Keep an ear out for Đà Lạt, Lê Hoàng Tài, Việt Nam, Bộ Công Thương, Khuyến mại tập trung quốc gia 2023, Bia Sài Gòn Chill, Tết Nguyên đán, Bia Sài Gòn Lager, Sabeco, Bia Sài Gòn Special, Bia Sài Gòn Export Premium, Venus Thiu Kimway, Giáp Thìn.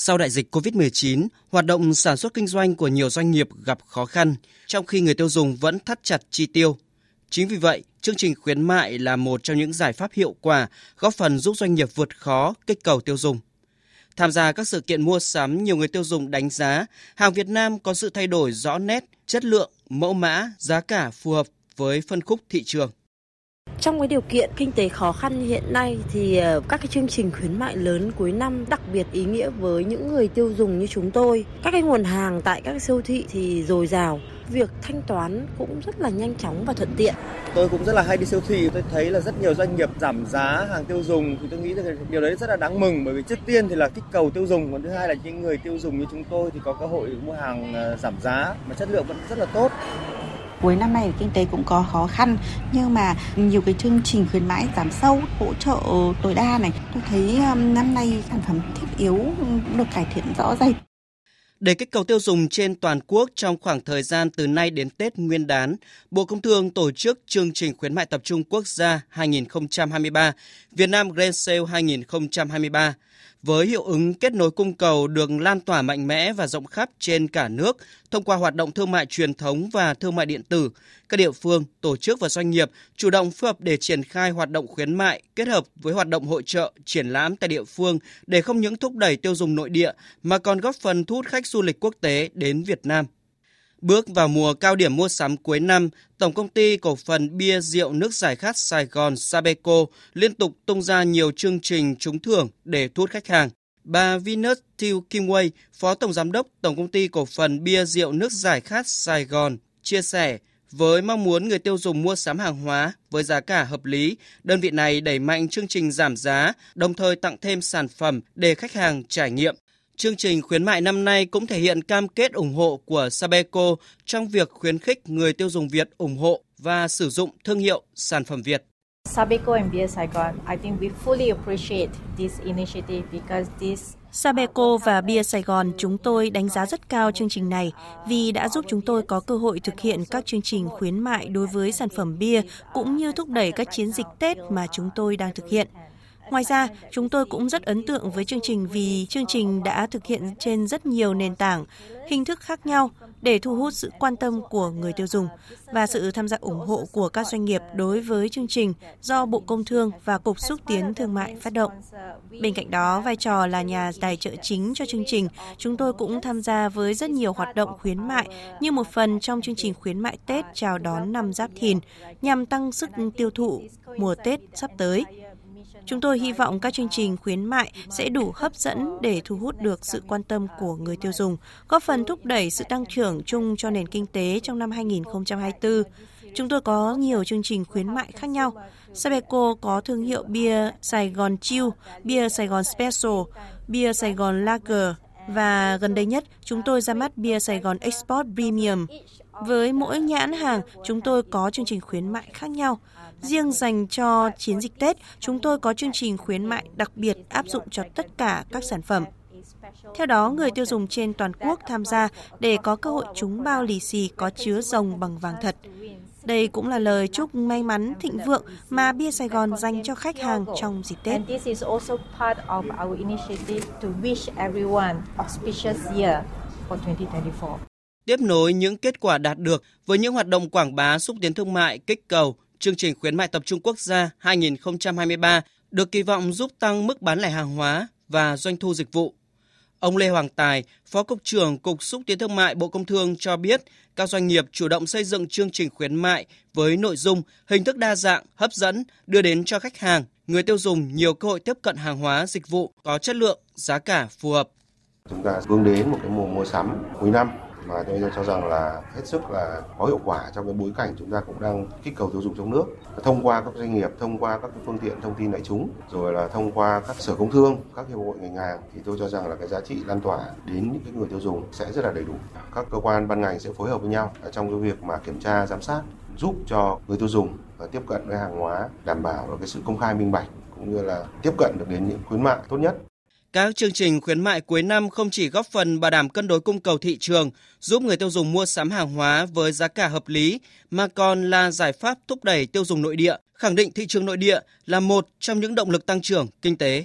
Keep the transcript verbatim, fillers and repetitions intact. Sau đại dịch covid mười chín, hoạt động sản xuất kinh doanh của nhiều doanh nghiệp gặp khó khăn, trong khi người tiêu dùng vẫn thắt chặt chi tiêu. Chính vì vậy, chương trình khuyến mại là một trong những giải pháp hiệu quả góp phần giúp doanh nghiệp vượt khó, kích cầu tiêu dùng. Tham gia các sự kiện mua sắm, nhiều người tiêu dùng đánh giá hàng Việt Nam có sự thay đổi rõ nét, chất lượng, mẫu mã, giá cả phù hợp với phân khúc thị trường. Trong cái điều kiện kinh tế khó khăn hiện nay thì các cái chương trình khuyến mại lớn cuối năm đặc biệt ý nghĩa với những người tiêu dùng như chúng tôi. Các cái nguồn hàng tại các siêu thị thì dồi dào, việc thanh toán cũng rất là nhanh chóng và thuận tiện. Tôi cũng rất là hay đi siêu thị, tôi thấy là rất nhiều doanh nghiệp giảm giá hàng tiêu dùng thì tôi nghĩ là điều đấy rất là đáng mừng, bởi vì trước tiên thì là kích cầu tiêu dùng, còn thứ hai là những người tiêu dùng như chúng tôi thì có cơ hội mua hàng giảm giá mà chất lượng vẫn rất là tốt. Cuối năm nay kinh tế cũng có khó khăn nhưng mà nhiều cái chương trình khuyến mãi giảm sâu, hỗ trợ tối đa này, tôi thấy năm nay sản phẩm thiết yếu được cải thiện rõ rệt. Để kích cầu tiêu dùng trên toàn quốc trong khoảng thời gian từ nay đến Tết Nguyên đán, Bộ Công Thương tổ chức chương trình khuyến mại tập trung quốc gia hai không hai ba, Việt Nam Grand Sale hai không hai ba. Với hiệu ứng kết nối cung cầu được lan tỏa mạnh mẽ và rộng khắp trên cả nước thông qua hoạt động thương mại truyền thống và thương mại điện tử, các địa phương, tổ chức và doanh nghiệp chủ động phối hợp để triển khai hoạt động khuyến mại kết hợp với hoạt động hội chợ, triển lãm tại địa phương để không những thúc đẩy tiêu dùng nội địa mà còn góp phần thu hút khách du lịch quốc tế đến Việt Nam. Bước vào mùa cao điểm mua sắm cuối năm, Tổng công ty cổ phần bia rượu nước giải khát Sài Gòn Sabeco liên tục tung ra nhiều chương trình trúng thưởng để thu hút khách hàng. Bà Venus Thiu Kimway, Phó Tổng Giám đốc Tổng công ty cổ phần bia rượu nước giải khát Sài Gòn chia sẻ, với mong muốn người tiêu dùng mua sắm hàng hóa với giá cả hợp lý, đơn vị này đẩy mạnh chương trình giảm giá, đồng thời tặng thêm sản phẩm để khách hàng trải nghiệm. Chương trình khuyến mại năm nay cũng thể hiện cam kết ủng hộ của Sabeco trong việc khuyến khích người tiêu dùng Việt ủng hộ và sử dụng thương hiệu sản phẩm Việt. Sabeco and Bia Saigon, I think we fully appreciate this initiative because this Sabeco và Bia Sài Gòn chúng tôi đánh giá rất cao chương trình này vì đã giúp chúng tôi có cơ hội thực hiện các chương trình khuyến mại đối với sản phẩm bia cũng như thúc đẩy các chiến dịch Tết mà chúng tôi đang thực hiện. Ngoài ra, chúng tôi cũng rất ấn tượng với chương trình vì chương trình đã thực hiện trên rất nhiều nền tảng, hình thức khác nhau để thu hút sự quan tâm của người tiêu dùng và sự tham gia ủng hộ của các doanh nghiệp đối với chương trình do Bộ Công Thương và Cục Xúc tiến Thương mại phát động. Bên cạnh đó, vai trò là nhà tài trợ chính cho chương trình, chúng tôi cũng tham gia với rất nhiều hoạt động khuyến mại như một phần trong chương trình khuyến mại Tết chào đón năm Giáp Thìn nhằm tăng sức tiêu thụ mùa Tết sắp tới. Chúng tôi hy vọng các chương trình khuyến mại sẽ đủ hấp dẫn để thu hút được sự quan tâm của người tiêu dùng, góp phần thúc đẩy sự tăng trưởng chung cho nền kinh tế trong năm hai không hai tư. Chúng tôi có nhiều chương trình khuyến mại khác nhau. Sabeco có thương hiệu Bia Sài Gòn Chill, Bia Sài Gòn Special, Bia Sài Gòn Lager và gần đây nhất chúng tôi ra mắt Bia Sài Gòn Export Premium. Với mỗi nhãn hàng, chúng tôi có chương trình khuyến mại khác nhau. Riêng dành cho chiến dịch Tết, chúng tôi có chương trình khuyến mại đặc biệt áp dụng cho tất cả các sản phẩm. Theo đó, người tiêu dùng trên toàn quốc tham gia để có cơ hội trúng bao lì xì có chứa rồng bằng vàng thật. Đây cũng là lời chúc may mắn thịnh vượng mà Bia Sài Gòn dành cho khách hàng trong dịp Tết. Tiếp nối những kết quả đạt được với những hoạt động quảng bá xúc tiến thương mại kích cầu, chương trình khuyến mại tập trung quốc gia hai không hai ba được kỳ vọng giúp tăng mức bán lẻ hàng hóa và doanh thu dịch vụ. Ông Lê Hoàng Tài, Phó Cục trưởng Cục Xúc tiến Thương mại Bộ Công Thương cho biết, các doanh nghiệp chủ động xây dựng chương trình khuyến mại với nội dung, hình thức đa dạng, hấp dẫn, đưa đến cho khách hàng, người tiêu dùng nhiều cơ hội tiếp cận hàng hóa, dịch vụ có chất lượng, giá cả phù hợp. Chúng ta hướng đến một cái mùa mua sắm cuối năm mà tôi cho rằng là hết sức là có hiệu quả trong cái bối cảnh chúng ta cũng đang kích cầu tiêu dùng trong nước, thông qua các doanh nghiệp, thông qua các phương tiện thông tin đại chúng, rồi là thông qua các sở công thương, các hiệp hội ngành hàng, thì tôi cho rằng là cái giá trị lan tỏa đến những cái người tiêu dùng sẽ rất là đầy đủ. Các cơ quan ban ngành sẽ phối hợp với nhau trong cái việc mà kiểm tra, giám sát, giúp cho người tiêu dùng tiếp cận với hàng hóa, đảm bảo được cái sự công khai, minh bạch cũng như là tiếp cận được đến những khuyến mại tốt nhất. Các chương trình khuyến mại cuối năm không chỉ góp phần bảo đảm cân đối cung cầu thị trường, giúp người tiêu dùng mua sắm hàng hóa với giá cả hợp lý, mà còn là giải pháp thúc đẩy tiêu dùng nội địa, khẳng định thị trường nội địa là một trong những động lực tăng trưởng kinh tế.